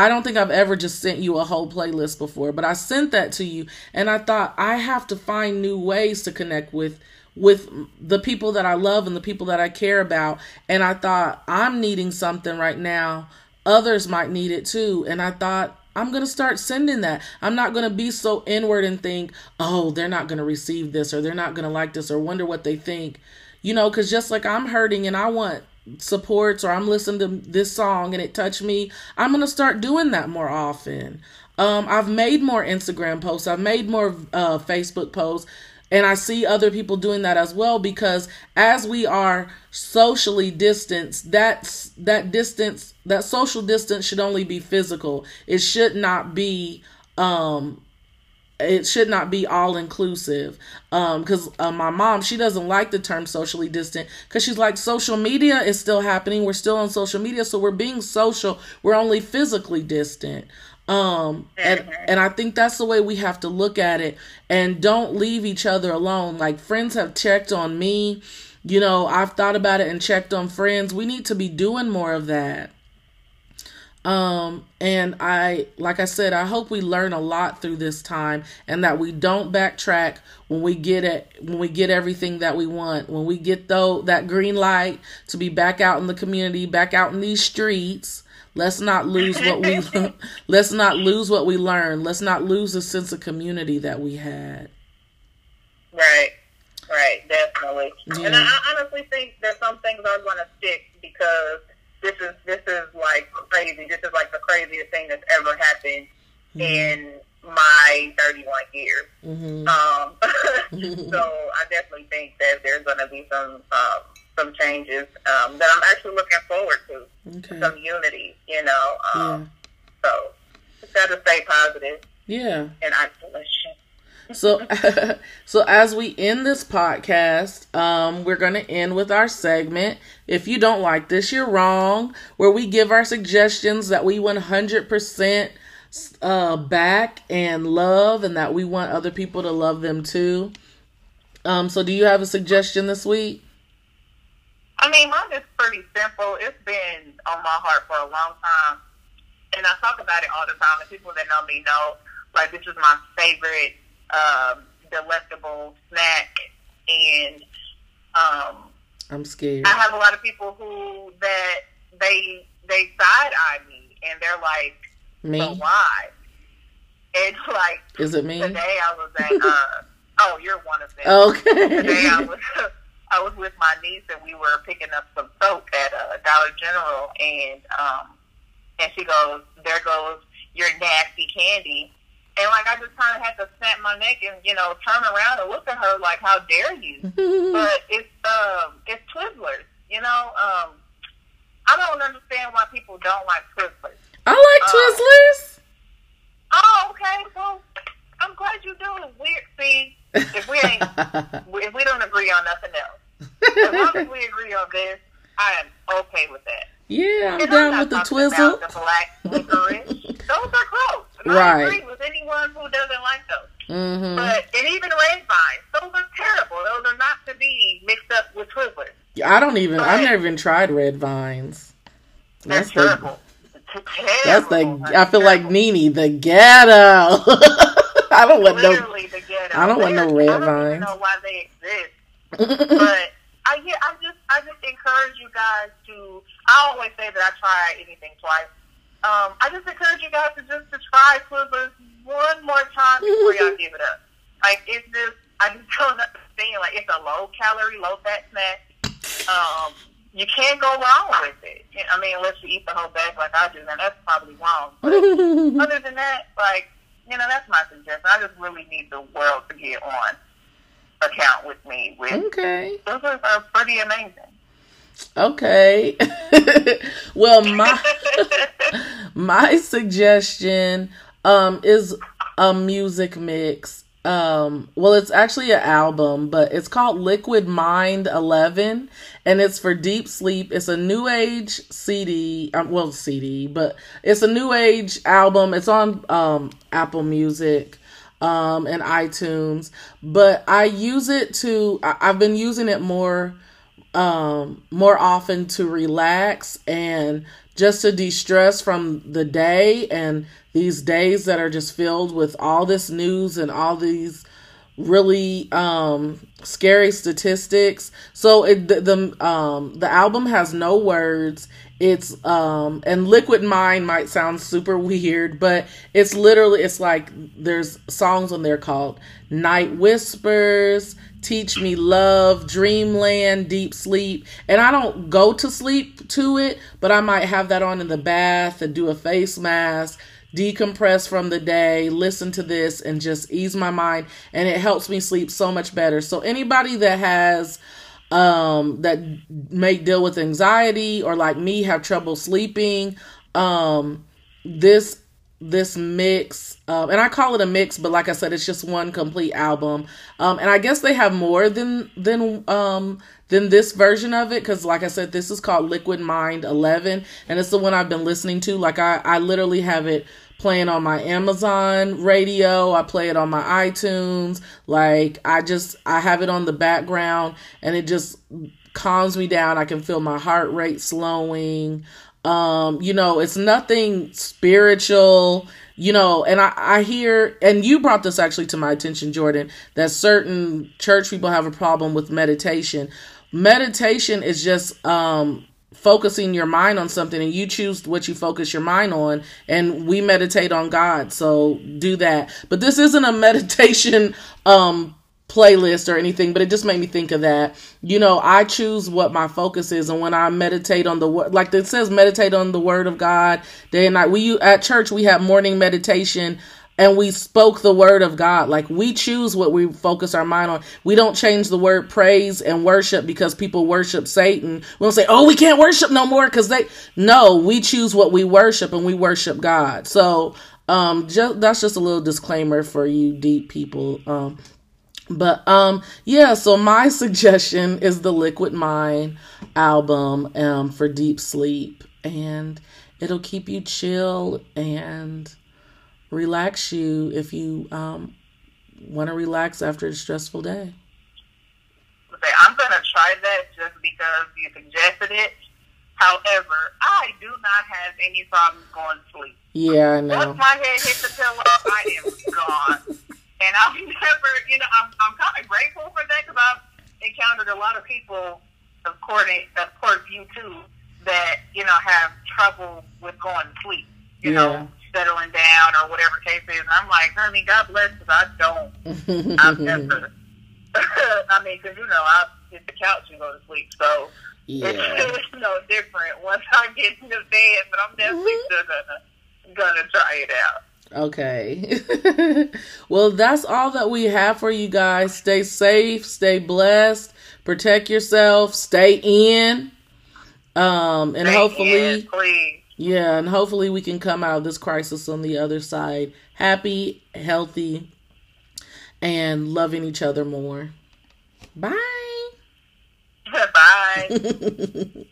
don't think I've ever just sent you a whole playlist before, but I sent that to you, and I thought I have to find new ways to connect with the people that I love and the people that I care about. And I thought, I'm needing something right now. Others might need it too. And I thought, I'm going to start sending that. I'm not going to be so inward and think, oh, they're not going to receive this, or they're not going to like this, or wonder what they think. You know, because just like I'm hurting and I want supports, or I'm listening to this song and it touched me, I'm going to start doing that more often. I've made more Instagram posts. I've made more Facebook posts. And I see other people doing that as well, because as we are socially distanced, that social distance should only be physical. It should not be, all inclusive. Because my mom, she doesn't like the term socially distant, because she's like, social media is still happening. We're still on social media, so we're being social. We're only physically distant. And I think that's the way we have to look at it, and don't leave each other alone. Like friends have checked on me You know, I've thought about it and checked on friends. We need to be doing more of that. And I, like I said, I hope we learn a lot through this time, and that we don't backtrack when we get it, when we get everything that we want, when we get that green light to be back out in the community, back out in these streets. Let's not lose what we, let's not lose what we learned. Let's not lose the sense of community that we had. Right. Right. Definitely. Yeah. And I honestly think that some things are going to stick, because This is like crazy. This is like the craziest thing that's ever happened in my 31 years. Mm-hmm. So I definitely think that there's going to be some changes that I'm actually looking forward to. Okay. Some unity, you know. So just got to stay positive. Yeah. And isolation. So as we end this podcast, we're going to end with our segment, If You Don't Like This, You're Wrong, where we give our suggestions that we 100% back and love, and that we want other people to love them too. So do you have a suggestion this week? I mean, mine is pretty simple. It's been on my heart for a long time, and I talk about it all the time, and people that know me know, like, this is my favorite delectable snack, and I'm scared. I have a lot of people who that they side-eye me, and they're like, me? But why? It's like, is it me? Today I was at oh, you're one of them. Okay. Today I was with my niece, and we were picking up some soap at Dollar General, and she goes, there goes your nasty candy. And, like, I just kind of had to snap my neck and, you know, turn around and look at her like, how dare you? But it's Twizzlers, you know? I don't understand why people don't like Twizzlers. I like Twizzlers. Oh, okay. Well, I'm glad you do. If we don't agree on nothing else, as long as we agree on this, I am okay with that. Yeah, I'm down with the Twizzle. The black licorice. Those are gross. And right. I agree with anyone who doesn't like those. Mm-hmm. And even Red Vines. Those are terrible. Those are not to be mixed up with Twizzlers. Yeah, I've never even tried Red Vines. That's terrible. I feel terrible. Like Nene, the ghetto. I don't want Literally the ghetto. I don't want no Red Vines. I don't even know why they exist. But I just encourage you guys to, I always say that I try anything twice. I just encourage you guys to try Twizzlers one more time before y'all give it up. Like, it's just, I just don't understand. Like, it's a low-calorie, low-fat snack. You can't go wrong with it. I mean, unless you eat the whole bag like I do, then that's probably wrong. But other than that, like, you know, that's my suggestion. I just really need the world to get on account with me. Okay. Twizzlers are pretty amazing. Okay. Well, my suggestion is a music mix. Well, it's actually an album, but it's called Liquid Mind 11, and it's for deep sleep. It's a new age CD, but it's a new age album. It's on Apple Music and iTunes, but I use it to, I've been using it more often to relax and just to de-stress from the day and these days that are just filled with all this news and all these really scary statistics. So the album has no words. It's and Liquid Mind might sound super weird, but it's literally, it's like there's songs on there called Night Whispers, Teach Me Love, Dreamland, Deep Sleep. And I don't go to sleep to it, but I might have that on in the bath and do a face mask, decompress from the day, listen to this, and just ease my mind. And it helps me sleep so much better. So anybody that has, that may deal with anxiety or like me have trouble sleeping, this this mix, and I call it a mix, but like I said, it's just one complete album. And I guess they have more than this version of it, because like I said, this is called Liquid Mind 11, and it's the one I've been listening to. Like I literally have it playing on my Amazon radio. I play it on my iTunes. Like I have it on the background, and it just calms me down. I can feel my heart rate slowing. You know, it's nothing spiritual, you know, and I hear, and you brought this actually to my attention, Jordan, that certain church people have a problem with meditation. Meditation is just, focusing your mind on something, and you choose what you focus your mind on, and we meditate on God. So do that. But this isn't a meditation, playlist or anything, but it just made me think of that. You know, I choose what my focus is, and when I meditate on the word, like it says, meditate on the word of God day and night. We at church, we have morning meditation, and we spoke the word of God. Like we choose what we focus our mind on. We don't change the word praise and worship because people worship Satan. We don't say, oh, we can't worship no more because we choose what we worship, and we worship God. So that's just a little disclaimer for you deep people. So my suggestion is the Liquid Mind album for deep sleep, and it'll keep you chill and relax you if you want to relax after a stressful day. Okay, I'm going to try that just because you suggested it. However, I do not have any problems going to sleep. Yeah, I know. Once my head hits the pillow, I am gone. And I've never, I'm kind of grateful for that, because I've encountered a lot of people, of course, you too, that, have trouble with going to sleep, you know. Settling down or whatever case is, and I'm like, honey, God bless, because I don't. I'm never. I mean, because I hit the couch and go to sleep, so it's no different once I get into bed. But I'm definitely still gonna try it out. Okay. Well, that's all that we have for you guys. Stay safe, stay blessed, protect yourself, stay in, and stay hopefully. In, please. Yeah, and hopefully we can come out of this crisis on the other side happy, healthy, and loving each other more. Bye. Bye.